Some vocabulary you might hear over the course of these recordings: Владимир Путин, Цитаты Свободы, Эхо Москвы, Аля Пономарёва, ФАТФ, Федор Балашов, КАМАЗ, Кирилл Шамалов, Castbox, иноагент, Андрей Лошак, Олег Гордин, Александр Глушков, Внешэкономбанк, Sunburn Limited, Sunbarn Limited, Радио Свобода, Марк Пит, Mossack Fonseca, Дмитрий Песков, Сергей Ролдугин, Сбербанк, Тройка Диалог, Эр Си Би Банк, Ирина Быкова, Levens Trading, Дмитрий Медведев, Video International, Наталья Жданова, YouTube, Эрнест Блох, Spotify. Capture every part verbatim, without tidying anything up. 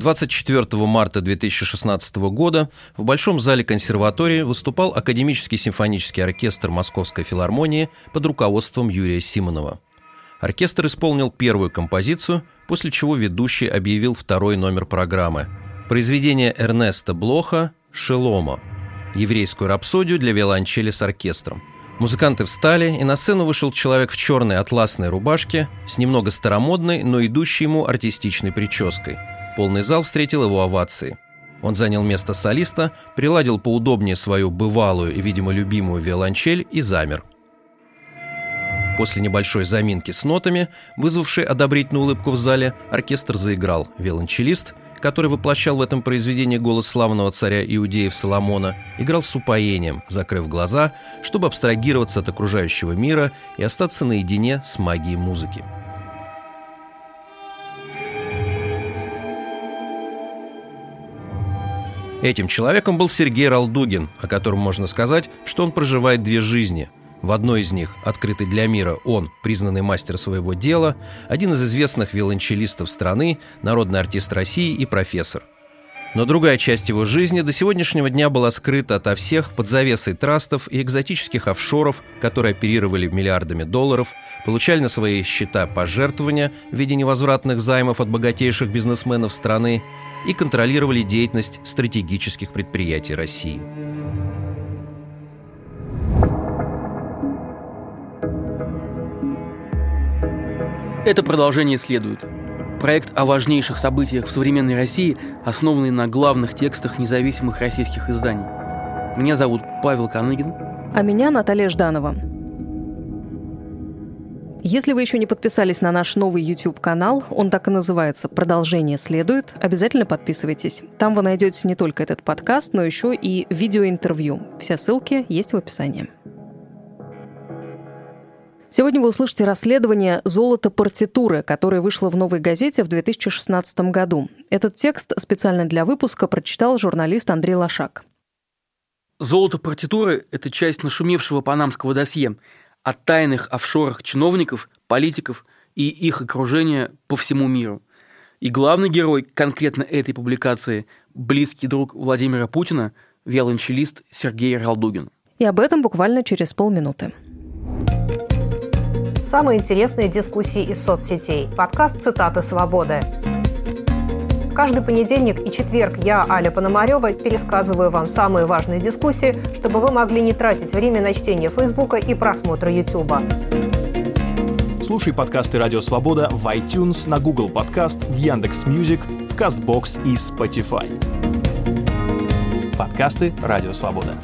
двадцать четвёртого марта две тысячи шестнадцатого года в Большом зале консерватории выступал Академический симфонический оркестр Московской филармонии под руководством Юрия Симонова. Оркестр исполнил первую композицию, после чего ведущий объявил второй номер программы – произведение Эрнеста Блоха «Шеломо» – еврейскую рапсодию для виолончели с оркестром. Музыканты встали, и на сцену вышел человек в черной атласной рубашке с немного старомодной, но идущей ему артистичной прической. Полный зал встретил его овацией. Он занял место солиста, приладил поудобнее свою бывалую и, видимо, любимую виолончель и замер. После небольшой заминки с нотами, вызвавшей одобрительную улыбку в зале, оркестр заиграл. Виолончелист, который воплощал в этом произведении голос славного царя иудеев Соломона, играл с упоением, закрыв глаза, чтобы абстрагироваться от окружающего мира и остаться наедине с магией музыки. Этим человеком был Сергей Ролдугин, о котором можно сказать, что он проживает две жизни. В одной из них, открытой для мира, он, признанный мастер своего дела, один из известных виолончелистов страны, народный артист России и профессор. Но другая часть его жизни до сегодняшнего дня была скрыта ото всех под завесой трастов и экзотических офшоров, которые оперировали миллиардами долларов, получали на свои счета пожертвования в виде невозвратных займов от богатейших бизнесменов страны и контролировали деятельность стратегических предприятий России. Это продолжение следует. Проект о важнейших событиях в современной России, основанный на главных текстах независимых российских изданий. Меня зовут Павел Каныгин. А меня Наталья Жданова. Если вы еще не подписались на наш новый YouTube-канал, он так и называется «Продолжение следует», обязательно подписывайтесь. Там вы найдете не только этот подкаст, но еще и видеоинтервью. Все ссылки есть в описании. Сегодня вы услышите расследование «Золото партитуры», которое вышло в «Новой газете» в две тысячи шестнадцатом году. Этот текст специально для выпуска прочитал журналист Андрей Лошак. «Золото партитуры» — это часть нашумевшего панамского досье о тайных офшорах чиновников, политиков и их окружения по всему миру. И главный герой конкретно этой публикации — близкий друг Владимира Путина, виолончелист Сергей Ролдугин. И об этом буквально через полминуты. Самые интересные дискуссии из соцсетей. Подкаст «Цитаты Свободы». Каждый понедельник и четверг я, Аля Пономарёва, пересказываю вам самые важные дискуссии, чтобы вы могли не тратить время на чтение Фейсбука и просмотр Ютуба. Слушай подкасты «Радио Свобода» в iTunes, на Google Podcast, в Яндекс.Мьюзик, в Castbox и Spotify. Подкасты «Радио Свобода».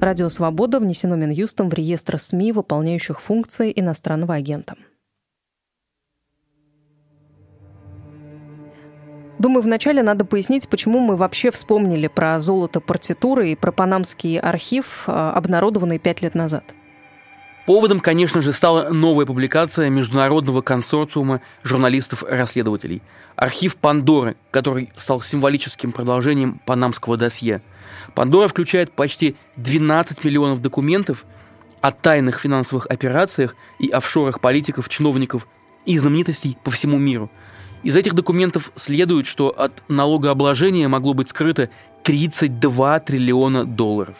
«Радио Свобода» внесено Минюстом в реестр СМИ, выполняющих функции иностранного агента. Думаю, вначале надо пояснить, почему мы вообще вспомнили про золото партитуры и про панамский архив, обнародованный пять лет назад. Поводом, конечно же, стала новая публикация Международного консорциума журналистов-расследователей. Архив «Пандоры», который стал символическим продолжением панамского досье. «Пандора» включает почти двенадцать миллионов документов о тайных финансовых операциях и офшорах политиков, чиновников и знаменитостей по всему миру. Из этих документов следует, что от налогообложения могло быть скрыто тридцать два триллиона долларов.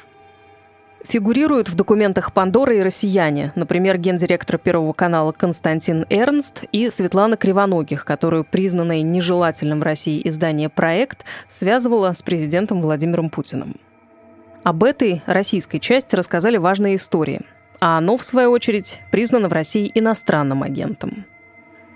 Фигурируют в документах «Пандоры» и россияне, например, гендиректор Первого канала Константин Эрнст и Светлана Кривоногих, которую признанное нежелательным в России издание «Проект» связывало с президентом Владимиром Путиным. Об этой российской части рассказали важные истории, а оно, в свою очередь, признано в России иностранным агентом.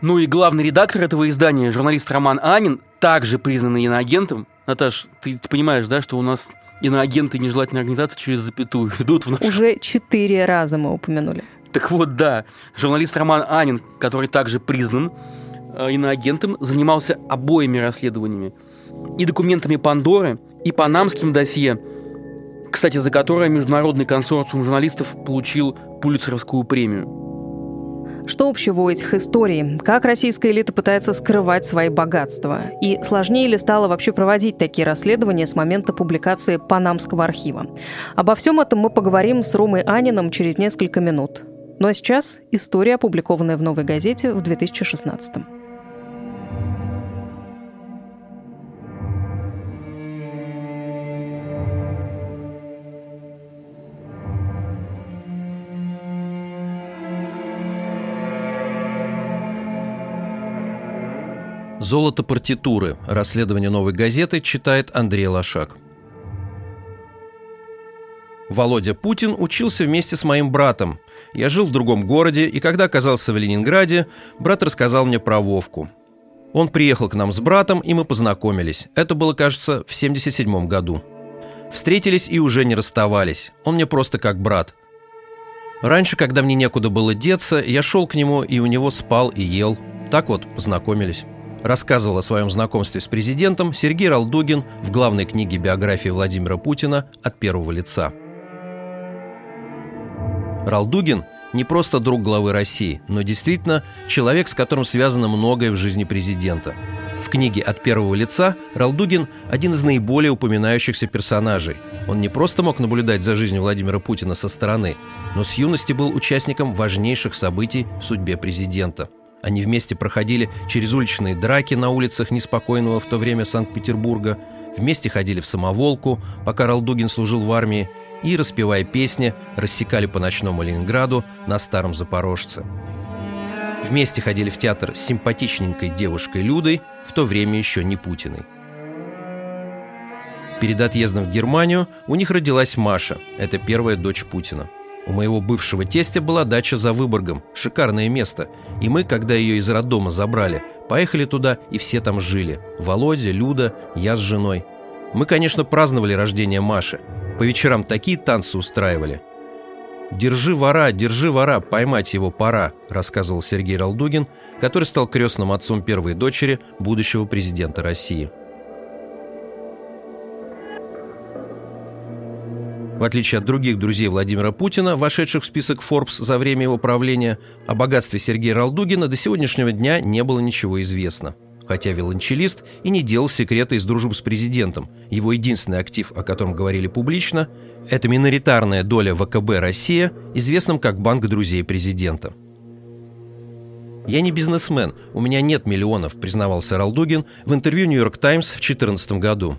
Ну и главный редактор этого издания, журналист Роман Анин, также признанный иноагентом. Наташ, ты, ты понимаешь, да, что у нас... иноагенты и нежелательные организации через запятую идут в наш... Уже четыре раза мы упомянули. Так вот, да. Журналист Роман Анин, который также признан э, иноагентом, занимался обоими расследованиями. И документами «Пандоры», и панамским досье, кстати, за которое Международный консорциум журналистов получил Пулитцеровскую премию. Что общего у этих историй? Как российская элита пытается скрывать свои богатства? И сложнее ли стало вообще проводить такие расследования с момента публикации Панамского архива? Обо всем этом мы поговорим с Ромой Аниным через несколько минут. Ну а сейчас история, опубликованная в «Новой газете» в две тысячи шестнадцатом. «Золото партитуры». Расследование «Новой газеты» читает Андрей Лошак. Володя Путин учился вместе с моим братом. Я жил в другом городе, и когда оказался в Ленинграде, брат рассказал мне про Вовку. Он приехал к нам с братом, и мы познакомились. Это было, кажется, в семьдесят седьмом году. Встретились и уже не расставались. Он мне просто как брат. Раньше, когда мне некуда было деться, я шел к нему, и у него спал и ел. Так вот познакомились. Рассказывал о своем знакомстве с президентом Сергей Ролдугин в главной книге биографии Владимира Путина «От первого лица». Ролдугин не просто друг главы России, но действительно человек, с которым связано многое в жизни президента. В книге «От первого лица» Ролдугин – один из наиболее упоминающихся персонажей. Он не просто мог наблюдать за жизнью Владимира Путина со стороны, но с юности был участником важнейших событий в судьбе президента. Они вместе проходили через уличные драки на улицах неспокойного в то время Санкт-Петербурга, вместе ходили в самоволку, пока Ролдугин служил в армии, и, распевая песни, рассекали по ночному Ленинграду на Старом Запорожце. Вместе ходили в театр с симпатичненькой девушкой Людой, в то время еще не Путиной. Перед отъездом в Германию у них родилась Маша, это первая дочь Путина. У моего бывшего тестя была дача за Выборгом, шикарное место, и мы, когда ее из роддома забрали, поехали туда, и все там жили – Володя, Люда, я с женой. Мы, конечно, праздновали рождение Маши. По вечерам такие танцы устраивали. «Держи вора, держи вора, поймать его пора», рассказывал Сергей Ролдугин, который стал крестным отцом первой дочери будущего президента России. В отличие от других друзей Владимира Путина, вошедших в список Forbes за время его правления, о богатстве Сергея Ролдугина до сегодняшнего дня не было ничего известно. Хотя виолончелист и не делал секрета из дружбы с президентом. Его единственный актив, о котором говорили публично, это миноритарная доля вэ ка бэ «Россия», известным как Банк друзей президента. «Я не бизнесмен, у меня нет миллионов», признавался Ролдугин в интервью «Нью-Йорк Таймс» в две тысячи четырнадцатом году.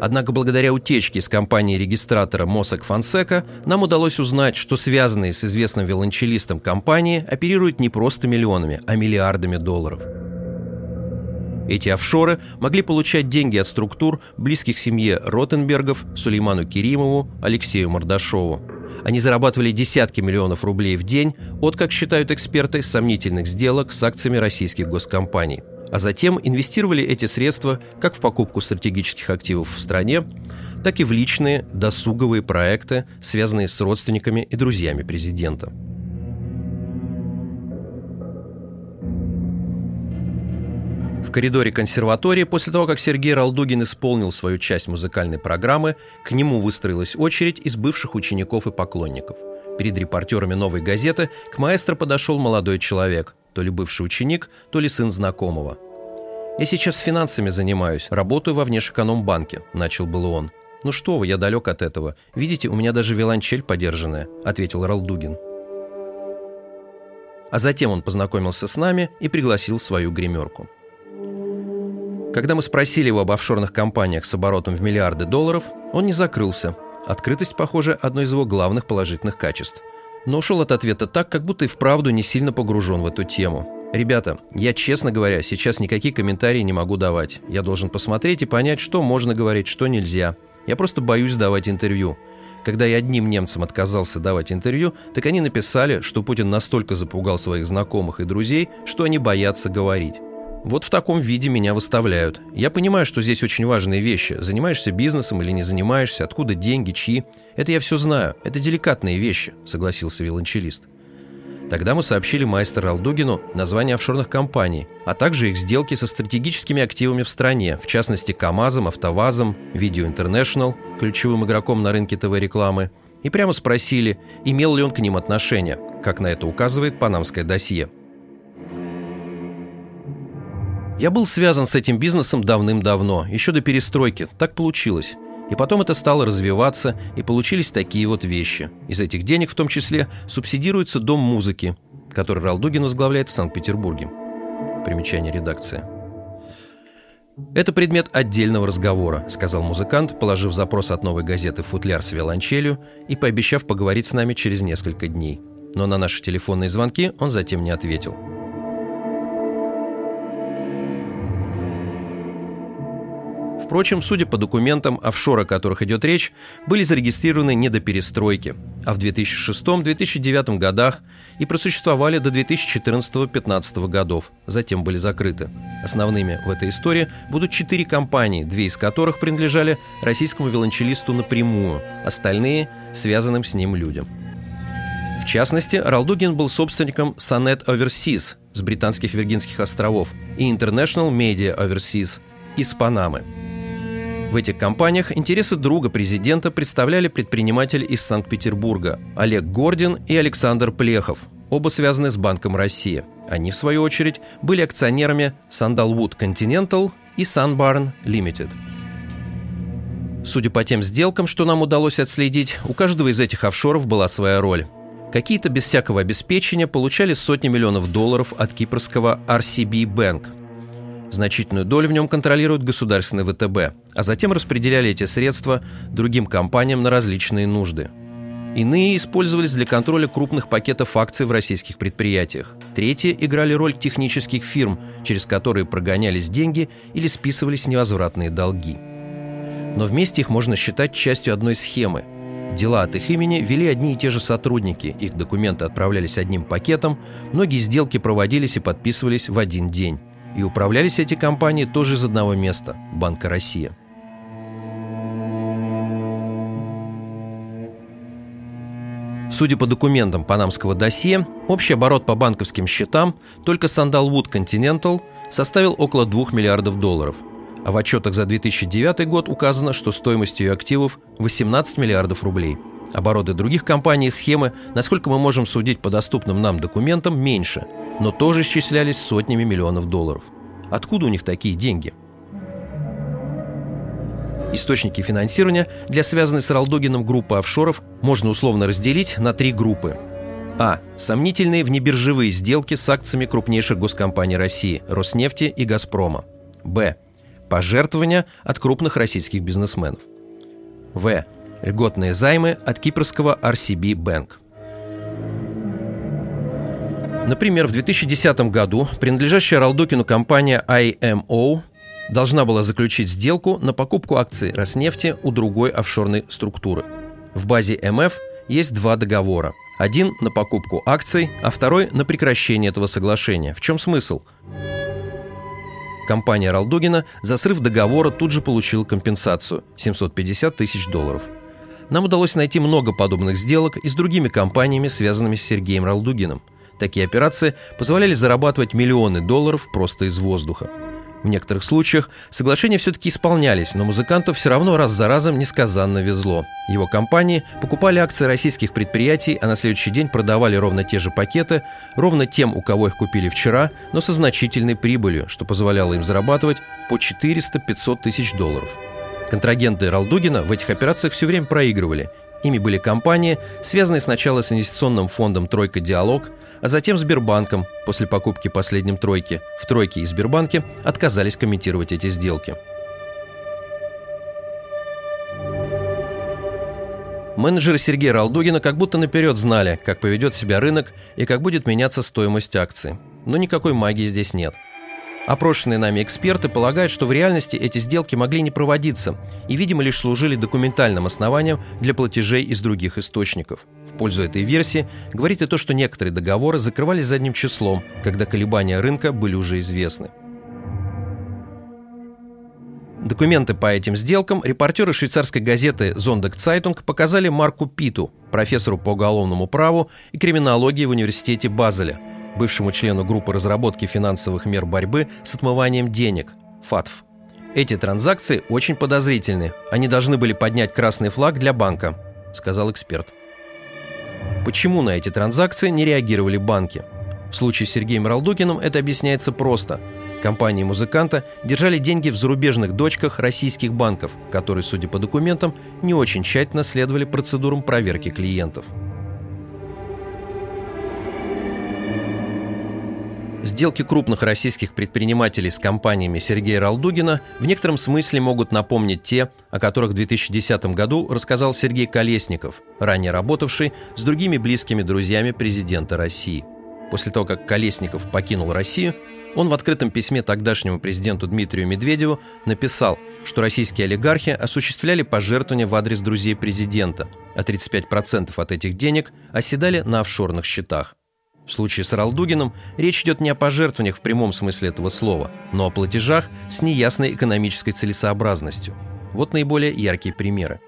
Однако благодаря утечке из компании-регистратора Mossack Fonseca нам удалось узнать, что связанные с известным виолончелистом компании оперируют не просто миллионами, а миллиардами долларов. Эти офшоры могли получать деньги от структур, близких семье Ротенбергов, Сулейману Керимову, Алексею Мордашову. Они зарабатывали десятки миллионов рублей в день от, как считают эксперты, сомнительных сделок с акциями российских госкомпаний. А затем инвестировали эти средства как в покупку стратегических активов в стране, так и в личные досуговые проекты, связанные с родственниками и друзьями президента. В коридоре консерватории после того, как Сергей Ролдугин исполнил свою часть музыкальной программы, к нему выстроилась очередь из бывших учеников и поклонников. Перед репортерами «Новой газеты» к маэстро подошел молодой человек, то ли бывший ученик, то ли сын знакомого. «Я сейчас финансами занимаюсь, работаю во Внешэкономбанке», – начал было он. «Ну что вы, я далек от этого. Видите, у меня даже виолончель подержанная», – ответил Ролдугин. А затем он познакомился с нами и пригласил в свою гримерку. Когда мы спросили его об офшорных компаниях с оборотом в миллиарды долларов, он не закрылся. Открытость, похоже, одно из его главных положительных качеств. Но ушел от ответа так, как будто и вправду не сильно погружен в эту тему. «Ребята, я, честно говоря, сейчас никакие комментарии не могу давать. Я должен посмотреть и понять, что можно говорить, что нельзя. Я просто боюсь давать интервью. Когда я одним немцам отказался давать интервью, так они написали, что Путин настолько запугал своих знакомых и друзей, что они боятся говорить». Вот в таком виде меня выставляют. Я понимаю, что здесь очень важные вещи. Занимаешься бизнесом или не занимаешься, откуда деньги, чьи. Это я все знаю. Это деликатные вещи, согласился виолончелист. Тогда мы сообщили маэстро Ролдугину названия офшорных компаний, а также их сделки со стратегическими активами в стране, в частности КАМАЗом, АвтоВАЗом, Video International, ключевым игроком на рынке ТВ-рекламы, и прямо спросили, имел ли он к ним отношение, как на это указывает Панамское досье. «Я был связан с этим бизнесом давным-давно, еще до перестройки, так получилось. И потом это стало развиваться, и получились такие вот вещи. Из этих денег в том числе субсидируется Дом музыки, который Ролдугин возглавляет в Санкт-Петербурге». Примечание редакции. «Это предмет отдельного разговора», — сказал музыкант, положив запрос от «Новой газеты» футляр с виолончелью и пообещав поговорить с нами через несколько дней. Но на наши телефонные звонки он затем не ответил. прочим, судя по документам, офшоры, о которых идет речь, были зарегистрированы не до перестройки, а в две тысячи шестом - две тысячи девятом годах и просуществовали до две тысячи четырнадцатого - две тысячи пятнадцатого годов, затем были закрыты. Основными в этой истории будут четыре компании, две из которых принадлежали российскому виолончелисту напрямую, остальные – связанным с ним людям. В частности, Ролдугин был собственником Sonnet Overseas с британских Виргинских островов и International Media Overseas из Панамы. В этих компаниях интересы друга президента представляли предприниматели из Санкт-Петербурга Олег Гордин и Александр Плехов, оба связаны с Банком России. Они, в свою очередь, были акционерами Sandalwood Continental и Sunbarn Limited. Судя по тем сделкам, что нам удалось отследить, у каждого из этих офшоров была своя роль. Какие-то без всякого обеспечения получали сотни миллионов долларов от кипрского эр си би Bank. Значительную долю в нем контролирует государственный вэ тэ бэ, а затем распределяли эти средства другим компаниям на различные нужды. Иные использовались для контроля крупных пакетов акций в российских предприятиях. Третьи играли роль технических фирм, через которые прогонялись деньги или списывались невозвратные долги. Но вместе их можно считать частью одной схемы. Дела от их имени вели одни и те же сотрудники, их документы отправлялись одним пакетом, многие сделки проводились и подписывались в один день. И управлялись эти компании тоже из одного места – Банка России. Судя по документам Панамского досье, общий оборот по банковским счетам только Sandalwood Continental составил около двух миллиардов долларов. А в отчетах за две тысячи девятый год указано, что стоимость ее активов – восемнадцать миллиардов рублей. Обороты других компаний и схемы, насколько мы можем судить по доступным нам документам, меньше, но тоже исчислялись сотнями миллионов долларов. Откуда у них такие деньги? Источники финансирования для связанной с Ролдугиным группы офшоров можно условно разделить на три группы. А. Сомнительные внебиржевые сделки с акциями крупнейших госкомпаний России – Роснефти и Газпрома. Б. Пожертвования от крупных российских бизнесменов. В. Льготные займы от кипрского эр си би Bank. Например, в две тысячи десятом году принадлежащая Ролдугину компания ай эм о должна была заключить сделку на покупку акций Роснефти у другой офшорной структуры. В базе эм эф есть два договора. Один на покупку акций, а второй на прекращение этого соглашения. В чем смысл? Компания Ролдугина за срыв договора тут же получила компенсацию – семьсот пятьдесят тысяч долларов. Нам удалось найти много подобных сделок и с другими компаниями, связанными с Сергеем Ролдугиным. Такие операции позволяли зарабатывать миллионы долларов просто из воздуха. В некоторых случаях соглашения все-таки исполнялись, но музыканту все равно раз за разом несказанно везло. Его компании покупали акции российских предприятий, а на следующий день продавали ровно те же пакеты, ровно тем, у кого их купили вчера, но со значительной прибылью, что позволяло им зарабатывать по четыреста - пятьсот тысяч долларов. Контрагенты Ролдугина в этих операциях все время проигрывали. Ими были компании, связанные сначала с инвестиционным фондом «Тройка Диалог», а затем Сбербанком. После покупки последним «Тройки» в «Тройке» и «Сбербанке» отказались комментировать эти сделки. Менеджеры Сергея Ролдугина как будто наперед знали, как поведет себя рынок и как будет меняться стоимость акций. Но никакой магии здесь нет. Опрошенные нами эксперты полагают, что в реальности эти сделки могли не проводиться и, видимо, лишь служили документальным основанием для платежей из других источников. В пользу этой версии говорит и то, что некоторые договоры закрывались задним числом, когда колебания рынка были уже известны. Документы по этим сделкам репортеры швейцарской газеты «Зондагцайтунг» показали Марку Питу, профессору по уголовному праву и криминологии в университете Базеля, бывшему члену группы разработки финансовых мер борьбы с отмыванием денег «ФАТФ». «Эти транзакции очень подозрительны. Они должны были поднять красный флаг для банка», — сказал эксперт. Почему на эти транзакции не реагировали банки? В случае с Сергеем Ролдугиным это объясняется просто. Компании музыканта держали деньги в зарубежных дочках российских банков, которые, судя по документам, не очень тщательно следовали процедурам проверки клиентов. Сделки крупных российских предпринимателей с компаниями Сергея Ролдугина в некотором смысле могут напомнить те, о которых в две тысячи десятом году рассказал Сергей Колесников, ранее работавший с другими близкими друзьями президента России. После того, как Колесников покинул Россию, он в открытом письме тогдашнему президенту Дмитрию Медведеву написал: что российские олигархи осуществляли пожертвования в адрес друзей президента, а тридцать пять процентов от этих денег оседали на офшорных счетах. В случае с Ролдугиным речь идет не о пожертвованиях в прямом смысле этого слова, но о платежах с неясной экономической целесообразностью. Вот наиболее яркие примеры.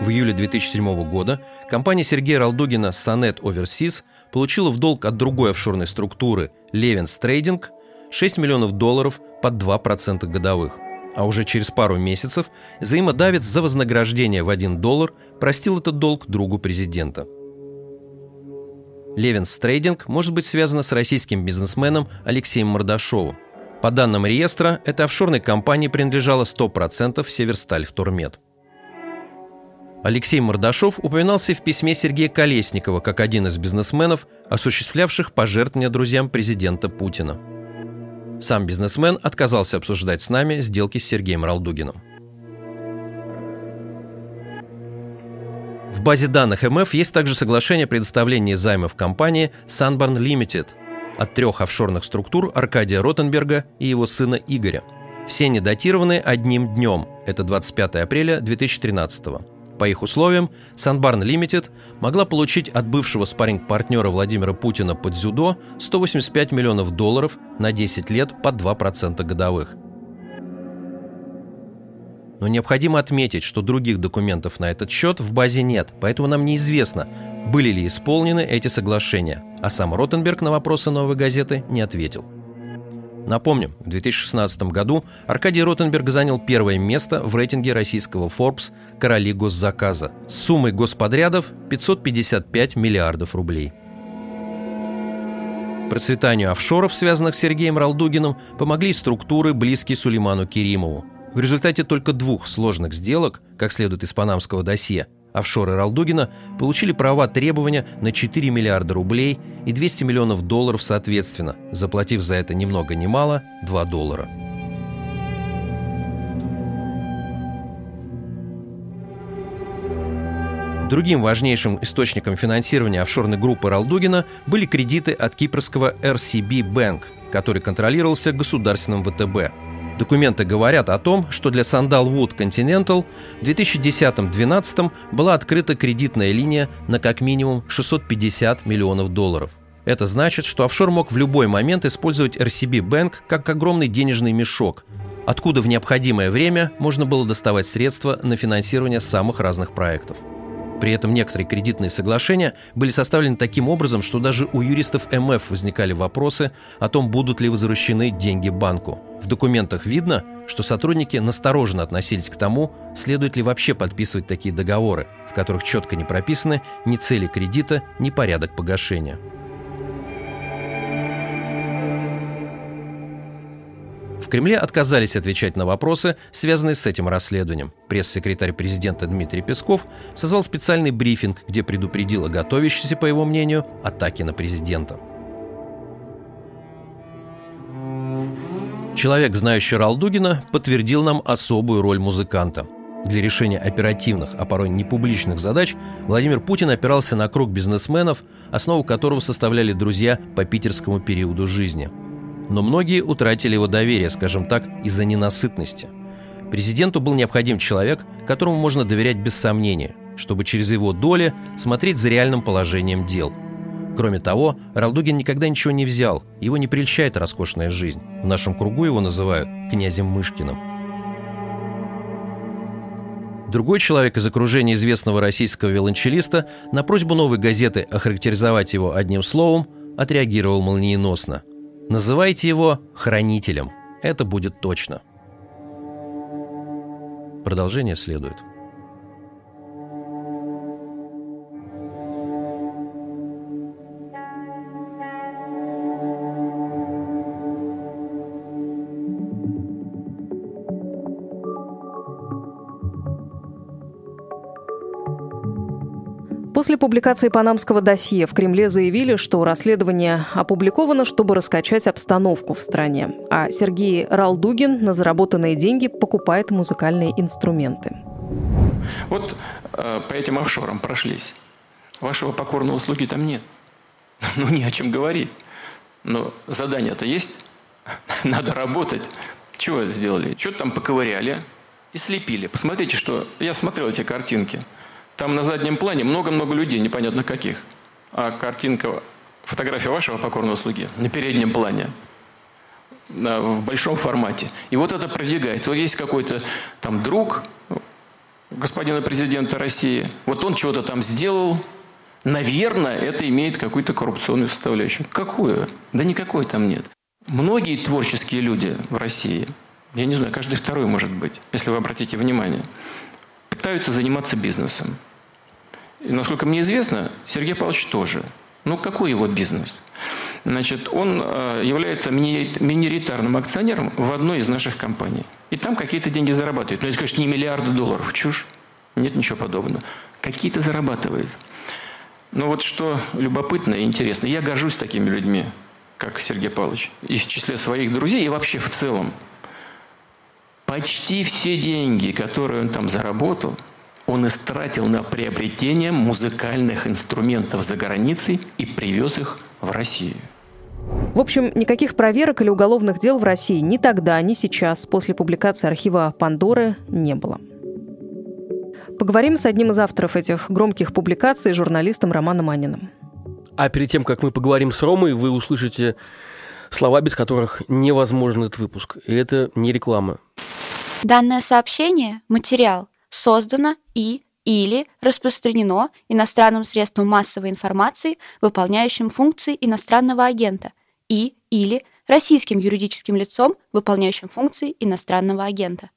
В июле две тысячи седьмого года компания Сергея Ролдугина Sonnet Overseas получила в долг от другой офшорной структуры Levens Trading шесть миллионов долларов под два процента годовых. А уже через пару месяцев заимодавец за вознаграждение в один доллар простил этот долг другу президента. Levens Trading может быть связано с российским бизнесменом Алексеем Мордашовым. По данным реестра, этой офшорной компании принадлежало сто процентов Северсталь-Втормет. Алексей Мордашов упоминался в письме Сергея Колесникова как один из бизнесменов, осуществлявших пожертвования друзьям президента Путина. Сам бизнесмен отказался обсуждать с нами сделки с Сергеем Ролдугиным. В базе данных МФ есть также соглашение о предоставлении займов компании Sunburn Limited от трех офшорных структур Аркадия Ротенберга и его сына Игоря. Все они датированы одним днем, это двадцать пятого апреля две тысячи тринадцатого. По их условиям, Sunburn Limited могла получить от бывшего спарринг-партнера Владимира Путина по дзюдо сто восемьдесят пять миллионов долларов на десять лет под два процента годовых. Но необходимо отметить, что других документов на этот счет в базе нет, поэтому нам неизвестно, были ли исполнены эти соглашения, а сам Ротенберг на вопросы «Новой газеты» не ответил. Напомним, в две тысячи шестнадцатом году Аркадий Ротенберг занял первое место в рейтинге российского Forbes «Короли госзаказа» с суммой господрядов пятьсот пятьдесят пять миллиардов рублей. Процветанию офшоров, связанных с Сергеем Ролдугиным, помогли структуры, близкие Сулейману Керимову. В результате только двух сложных сделок, как следует из панамского досье, офшоры Ролдугина получили права требования на четыре миллиарда рублей и двести миллионов долларов соответственно, заплатив за это ни много ни мало два доллара. Другим важнейшим источником финансирования офшорной группы Ролдугина были кредиты от кипрского Эр Си Би Банк, который контролировался государственным ВТБ. Документы говорят о том, что для Sandalwood Continental в две тысячи десятом — двенадцатом была открыта кредитная линия на как минимум шестьсот пятьдесят миллионов долларов. Это значит, что офшор мог в любой момент использовать Эр Си Би Банк как огромный денежный мешок, откуда в необходимое время можно было доставать средства на финансирование самых разных проектов. При этом некоторые кредитные соглашения были составлены таким образом, что даже у юристов МФ возникали вопросы о том, будут ли возвращены деньги банку. В документах видно, что сотрудники настороженно относились к тому, следует ли вообще подписывать такие договоры, в которых четко не прописаны ни цели кредита, ни порядок погашения. В Кремле отказались отвечать на вопросы, связанные с этим расследованием. Пресс-секретарь президента Дмитрий Песков созвал специальный брифинг, где предупредил о готовящейся, по его мнению, атаке на президента. Человек, знающий Ролдугина, подтвердил нам особую роль музыканта. Для решения оперативных, а порой непубличных задач Владимир Путин опирался на круг бизнесменов, основу которого составляли друзья по питерскому периоду жизни. Но многие утратили его доверие, скажем так, из-за ненасытности. Президенту был необходим человек, которому можно доверять без сомнения, чтобы через его доли смотреть за реальным положением дел. Кроме того, Ролдугин никогда ничего не взял, его не прельщает роскошная жизнь. В нашем кругу его называют князем Мышкиным. Другой человек из окружения известного российского виолончелиста на просьбу «Новой газеты» охарактеризовать его одним словом отреагировал молниеносно. Называйте его «хранителем». Это будет точно. Продолжение следует. После публикации панамского досье в Кремле заявили, что расследование опубликовано, чтобы раскачать обстановку в стране. А Сергей Ролдугин на заработанные деньги покупает музыкальные инструменты. Вот э, по этим офшорам прошлись. Вашего покорного слуги там нет. Ну, не о чем говорить. Но задание-то есть. Надо работать. Чего сделали? Что-то там поковыряли. и слепили. Посмотрите, что... Я смотрел эти картинки. Там на заднем плане много-много людей, непонятно каких. А картинка, фотография вашего покорного слуги на переднем плане, в большом формате. И вот это продвигается. Вот есть какой-то там друг господина президента России. Вот он чего-то там сделал. Наверное, это имеет какую-то коррупционную составляющую. Какую? Да никакой там нет. Многие творческие люди в России, я не знаю, каждый второй может быть, если вы обратите внимание, пытаются заниматься бизнесом. И, насколько мне известно, Сергей Павлович тоже. Ну, какой его бизнес? Значит, он является миноритарным акционером в одной из наших компаний. И там какие-то деньги зарабатывает. Но это, конечно, не миллиарды долларов. Чушь. Нет ничего подобного. Какие-то зарабатывает. Но вот что любопытно и интересно. Я горжусь такими людьми, как Сергей Павлович. Из числа своих друзей и вообще в целом. Почти все деньги, которые он там заработал, он истратил на приобретение музыкальных инструментов за границей и привез их в Россию. В общем, никаких проверок или уголовных дел в России ни тогда, ни сейчас, после публикации архива «Пандоры», не было. Поговорим с одним из авторов этих громких публикаций, журналистом Романом Аниным. А перед тем, как мы поговорим с Ромой, вы услышите слова, без которых невозможен этот выпуск. И это не реклама. Данное сообщение, материал, создано и или распространено иностранным средством массовой информации, выполняющим функции иностранного агента, и или российским юридическим лицом, выполняющим функции иностранного агента.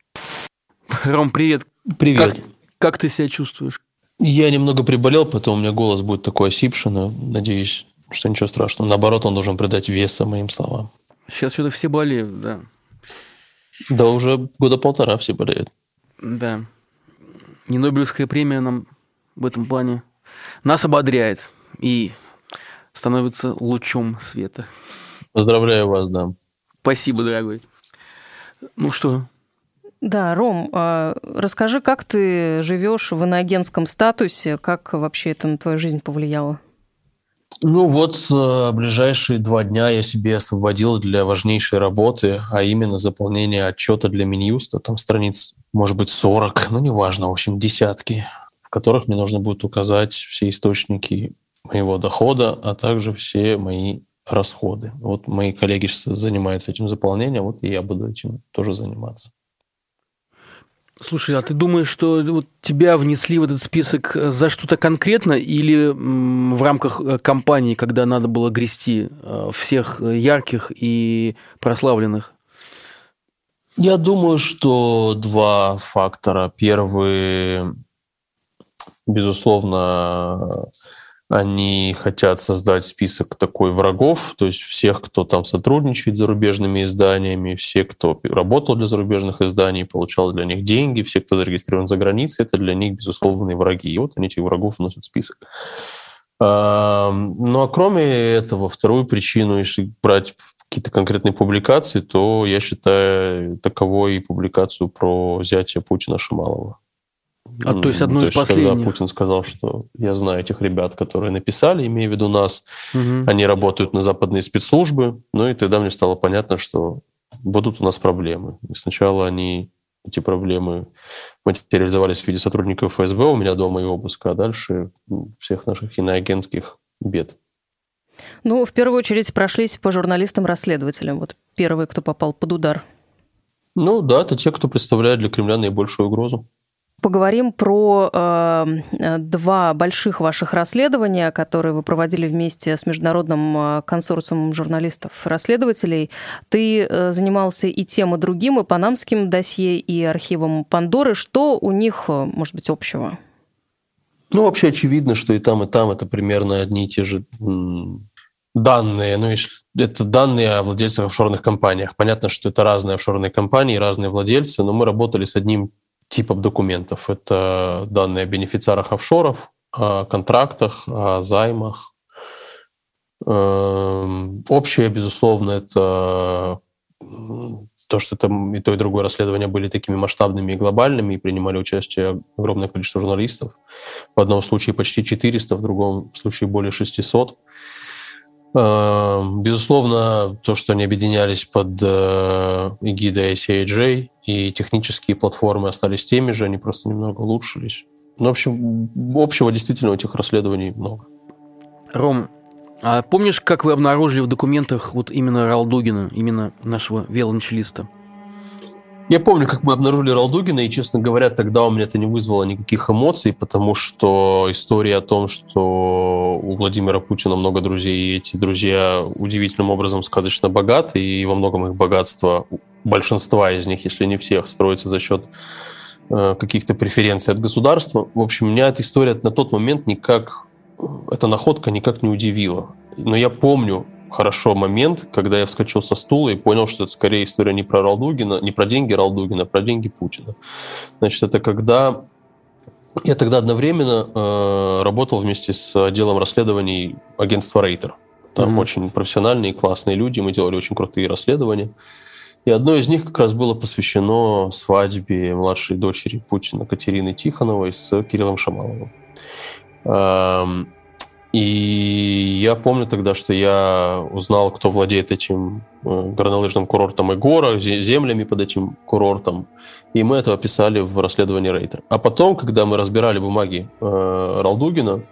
Ром, привет. Привет. Как, как ты себя чувствуешь? Я немного приболел, поэтому у меня голос будет такой осипший, но надеюсь, что ничего страшного. Наоборот, он должен придать веса моим словам. Сейчас что-то все болеют, да. Да, уже года полтора все болеют. Да. И Нобелевская премия нам в этом плане нас ободряет и становится лучом света. Поздравляю вас, да. Спасибо, дорогой. Ну что? Да, Ром, расскажи, как ты живешь в иноагентском статусе, как вообще это на твою жизнь повлияло? Ну вот, ближайшие два дня я себе освободил для важнейшей работы, а именно заполнение отчета для Минюста, там страниц, может быть, сорок, ну неважно, в общем, десятки, в которых мне нужно будет указать все источники моего дохода, а также все мои расходы. Вот мои коллеги занимаются этим заполнением, вот и я буду этим тоже заниматься. Слушай, а ты думаешь, что вот тебя внесли в этот список за что-то конкретно или в рамках кампании, когда надо было грести всех ярких и прославленных? Я думаю, что два фактора. Первый, безусловно, они хотят создать список такой врагов, то есть всех, кто там сотрудничает с зарубежными изданиями, все, кто работал для зарубежных изданий, получал для них деньги, все, кто зарегистрирован за границей, это для них безусловные враги. И вот они этих врагов вносят в список. Ну а кроме этого, вторую причину, если брать какие-то конкретные публикации, то я считаю таковой публикацию про зятя Путина Шамалова. А, то есть, одну то из есть, последних. Когда Путин сказал, что я знаю этих ребят, которые написали, имея в виду нас, угу. Они работают на западные спецслужбы, ну и тогда мне стало понятно, что будут у нас проблемы. И сначала они, эти проблемы материализовались в виде сотрудников эф эс бэ, у меня дома и обыска, а дальше всех наших иноагентских бед. Ну, в первую очередь прошлись по журналистам-расследователям. Вот первые, кто попал под удар. Ну да, это те, кто представляет для Кремля наибольшую угрозу. Поговорим про э, два больших ваших расследования, которые вы проводили вместе с Международным консорциумом журналистов-расследователей. Ты э, занимался и тем, и другим, и Панамским досье, и архивом Пандоры. Что у них, может быть, общего? Ну, вообще очевидно, что и там, и там это примерно одни и те же данные. Ну, это данные о владельцах офшорных компаний. Понятно, что это разные офшорные компании, разные владельцы, но мы работали с одним типом документов. Это данные о бенефициарах офшоров, о контрактах, о займах. Общее, безусловно, это то, что там и то, и другое расследование были такими масштабными и глобальными, и принимали участие огромное количество журналистов. В одном случае почти четыреста, в другом случае более шестьсот. Безусловно, то, что они объединялись под эгидой ай си эй джей, и технические платформы остались теми же, они просто немного улучшились. Ну, в общем, общего действительно у этих расследований много. Ром, а помнишь, как вы обнаружили в документах вот именно Ролдугина, именно нашего виолончелиста? Я помню, как мы обнаружили Ролдугина, и, честно говоря, тогда у меня это не вызвало никаких эмоций, потому что история о том, что у Владимира Путина много друзей, и эти друзья удивительным образом сказочно богаты, и во многом их богатство, большинства из них, если не всех, строится за счет каких-то преференций от государства. В общем, меня эта история на тот момент никак, эта находка никак не удивила. Но я помню хорошо момент, когда я вскочил со стула и понял, что это скорее история не про Ролдугина, не про деньги Ролдугина, а про деньги Путина. Значит, это когда... Я тогда одновременно э, работал вместе с отделом расследований агентства «Рейтер». Там mm-hmm. очень профессиональные, классные люди, мы делали очень крутые расследования. И одно из них как раз было посвящено свадьбе младшей дочери Путина, Катерины Тихоновой, с Кириллом Шамаловым. Эм... И я помню тогда, что я узнал, кто владеет этим горнолыжным курортом Эгора, землями под этим курортом. И мы это описали в расследовании Рейтер. А потом, когда мы разбирали бумаги э, Ролдугина,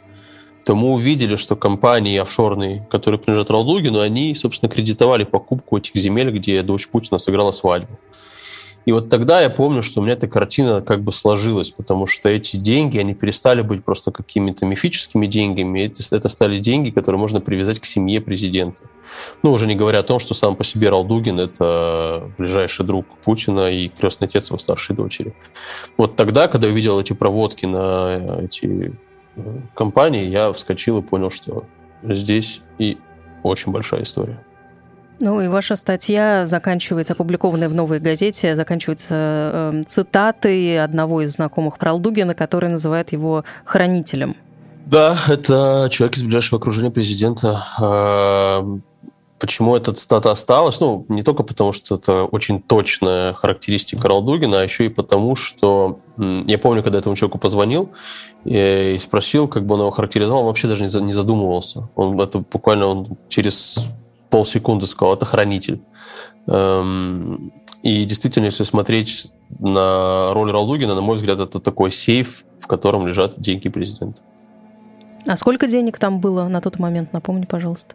то мы увидели, что компании офшорные, которые принадлежат Ролдугину, они, собственно, кредитовали покупку этих земель, где дочь Путина сыграла свадьбу. И вот тогда я помню, что у меня эта картина как бы сложилась, потому что эти деньги, они перестали быть просто какими-то мифическими деньгами, это стали деньги, которые можно привязать к семье президента. Ну, уже не говоря о том, что сам по себе Ролдугин – это ближайший друг Путина и крестный отец его старшей дочери. Вот тогда, когда я увидел эти проводки на эти компании, я вскочил и понял, что здесь и очень большая история. Ну и ваша статья заканчивается, опубликованная в «Новой газете», заканчивается э, цитатой одного из знакомых Ролдугина, который называет его хранителем. Да, это человек из ближайшего окружения президента. Почему эта цитата осталась? Ну, не только потому, что это очень точная характеристика Ролдугина, а еще и потому, что... Я помню, когда этому человеку позвонил и спросил, как бы он его характеризовал, он вообще даже не задумывался. Он это буквально он через... полсекунды сказал, это хранитель. И действительно, если смотреть на роль Ролдугина, на мой взгляд, это такой сейф, в котором лежат деньги президента. А сколько денег там было на тот момент? Напомни, пожалуйста.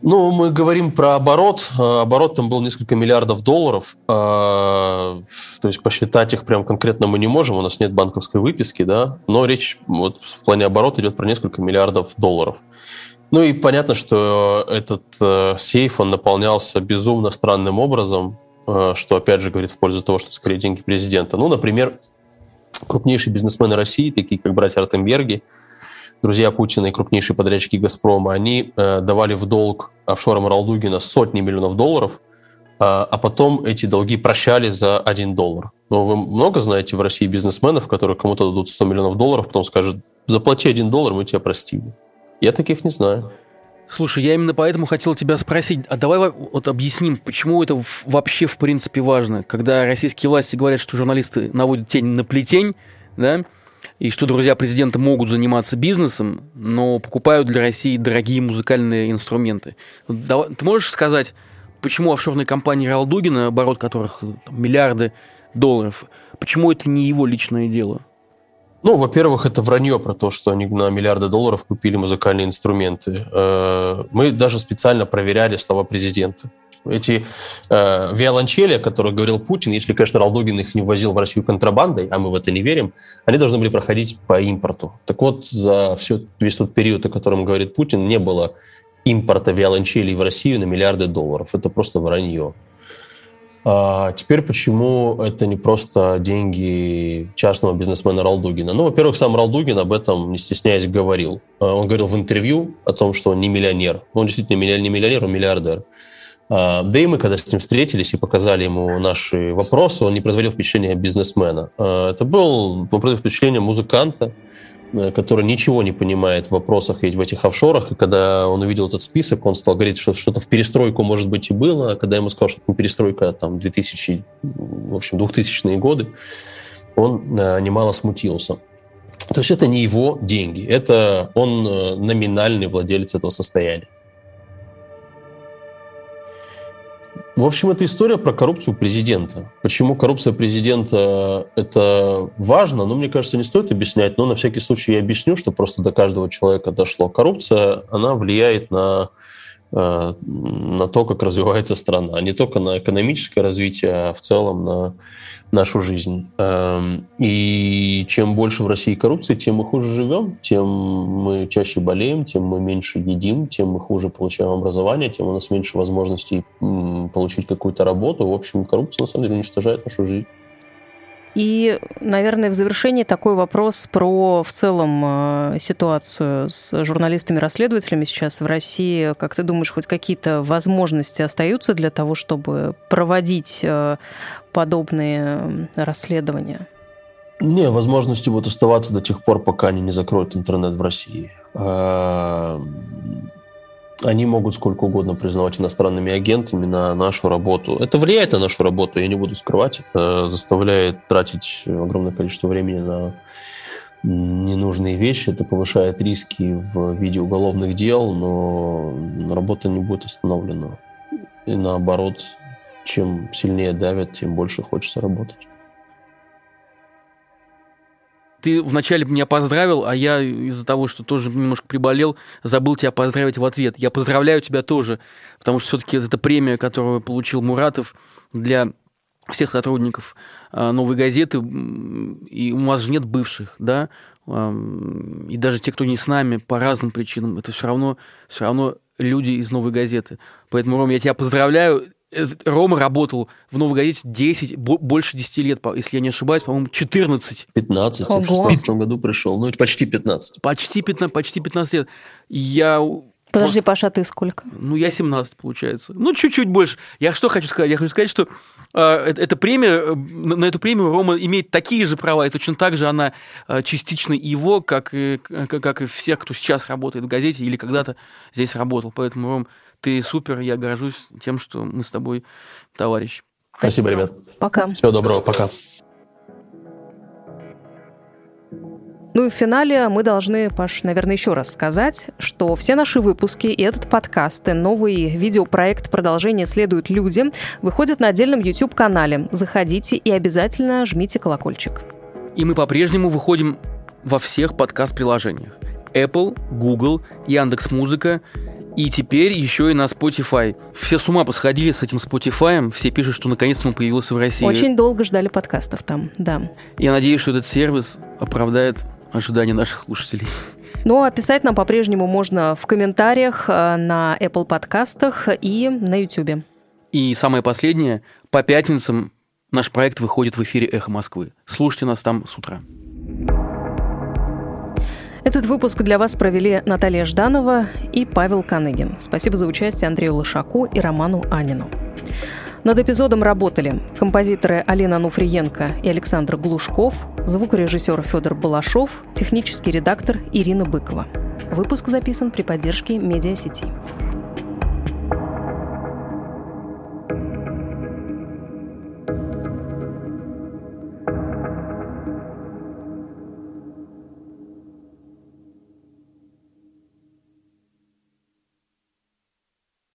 Ну, мы говорим про оборот. Оборот там был несколько миллиардов долларов. То есть посчитать их прям конкретно мы не можем, у нас нет банковской выписки, да. Но речь вот в плане оборота идет про несколько миллиардов долларов. Ну и понятно, что этот э, сейф, он наполнялся безумно странным образом, э, что, опять же, говорит в пользу того, что скорее деньги президента. Ну, например, крупнейшие бизнесмены России, такие как братья Ротенберги, друзья Путина и крупнейшие подрядчики «Газпрома», они э, давали в долг офшорам Ролдугина сотни миллионов долларов, э, а потом эти долги прощали за один доллар. Ну, вы много знаете в России бизнесменов, которые кому-то дадут сто миллионов долларов, потом скажут, заплати один доллар, мы тебя простили. Я таких не знаю. Слушай, я именно поэтому хотел тебя спросить, а давай вот объясним, почему это вообще в принципе важно, когда российские власти говорят, что журналисты наводят тень на плетень, да, и что друзья президента могут заниматься бизнесом, но покупают для России дорогие музыкальные инструменты. Давай, ты можешь сказать, почему офшорные компании Ролдугина, оборот которых там, миллиарды долларов, почему это не его личное дело? Ну, во-первых, это вранье про то, что они на миллиарды долларов купили музыкальные инструменты. Мы даже специально проверяли слова президента. Эти виолончели, о которых говорил Путин, если, конечно, Ролдугин их не ввозил в Россию контрабандой, а мы в это не верим, они должны были проходить по импорту. Так вот, за всю, весь тот период, о котором говорит Путин, не было импорта виолончелей в Россию на миллиарды долларов. Это просто вранье. А теперь, почему это не просто деньги частного бизнесмена Ролдугина? Ну, во-первых, сам Ролдугин об этом, не стесняясь, говорил. Он говорил в интервью о том, что он не миллионер. Он действительно не миллионер, он миллиардер. Да и мы, когда с ним встретились и показали ему наши вопросы, он не производил впечатление бизнесмена. Это был, он произвел впечатление музыканта, который ничего не понимает в вопросах и в этих офшорах, и когда он увидел этот список, он стал говорить, что что-то в перестройку, может быть, и было, а когда ему сказал, что это перестройка там, двухтысячные, в общем, двухтысячные годы, он э, немало смутился. То есть это не его деньги, это он э, номинальный владелец этого состояния. В общем, это история про коррупцию президента. Почему коррупция президента – это важно, ну, мне кажется, не стоит объяснять, но на всякий случай я объясню, что просто до каждого человека дошло. Коррупция, она влияет на, на то, как развивается страна, не только на экономическое развитие, а в целом на нашу жизнь. И чем больше в России коррупции, тем мы хуже живем, тем мы чаще болеем, тем мы меньше едим, тем мы хуже получаем образование, тем у нас меньше возможностей получить какую-то работу. В общем, коррупция, на самом деле, уничтожает нашу жизнь. И, наверное, в завершении такой вопрос про в целом ситуацию с журналистами-расследователями сейчас в России. Как ты думаешь, хоть какие-то возможности остаются для того, чтобы проводить подобные расследования? Не, возможности будут оставаться до тех пор, пока они не закроют интернет в России. Они могут сколько угодно признавать иностранными агентами на нашу работу. Это влияет на нашу работу, я не буду скрывать. Это заставляет тратить огромное количество времени на ненужные вещи. Это повышает риски в виде уголовных дел, но работа не будет остановлена. И наоборот, чем сильнее давят, тем больше хочется работать. Ты вначале меня поздравил, а я из-за того, что тоже немножко приболел, забыл тебя поздравить в ответ. Я поздравляю тебя тоже, потому что все-таки это премия, которую получил Муратов для всех сотрудников «Новой газеты», и у вас же нет бывших, да, и даже те, кто не с нами, по разным причинам, это все равно, все равно люди из «Новой газеты». Поэтому, Ром, я тебя поздравляю. Рома работал в «Новой газете» десять, больше десяти лет, если я не ошибаюсь, по-моему, четырнадцать. пятнадцать, ого. В шестнадцатом году пришел, ну, почти пятнадцать. Почти пятнадцать, почти пятнадцать лет. Я... Подожди, Паша, а ты сколько? Ну, я семнадцать, получается. Ну, чуть-чуть больше. Я что хочу сказать? Я хочу сказать, что э, эта премия, на эту премию Рома имеет такие же права, и точно так же она частично его, как и, как и все, кто сейчас работает в газете или когда-то здесь работал. Поэтому, Ром, ты супер, я горжусь тем, что мы с тобой товарищи. Спасибо, ребят. Пока. Всего доброго, пока. Ну и в финале мы должны, Паш, наверное, еще раз сказать, что все наши выпуски и этот подкаст, и новый видеопроект «Продолжение следуют люди» выходят на отдельном YouTube-канале. Заходите и обязательно жмите колокольчик. И мы по-прежнему выходим во всех подкаст-приложениях. Apple, Google, Яндекс.Музыка. И теперь еще и на Spotify. Все с ума посходили с этим Spotify. Все пишут, что наконец-то он появился в России. Очень долго ждали подкастов там, да. Я надеюсь, что этот сервис оправдает ожидания наших слушателей. Ну, а писать нам по-прежнему можно в комментариях, на Apple подкастах и на YouTube. И самое последнее. По пятницам наш проект выходит в эфире «Эхо Москвы». Слушайте нас там с утра. Этот выпуск для вас провели Наталья Жданова и Павел Каныгин. Спасибо за участие Андрею Лошаку и Роману Анину. Над эпизодом работали композиторы Алина Нуфриенко и Александр Глушков, звукорежиссер Федор Балашов, технический редактор Ирина Быкова. Выпуск записан при поддержке медиасети.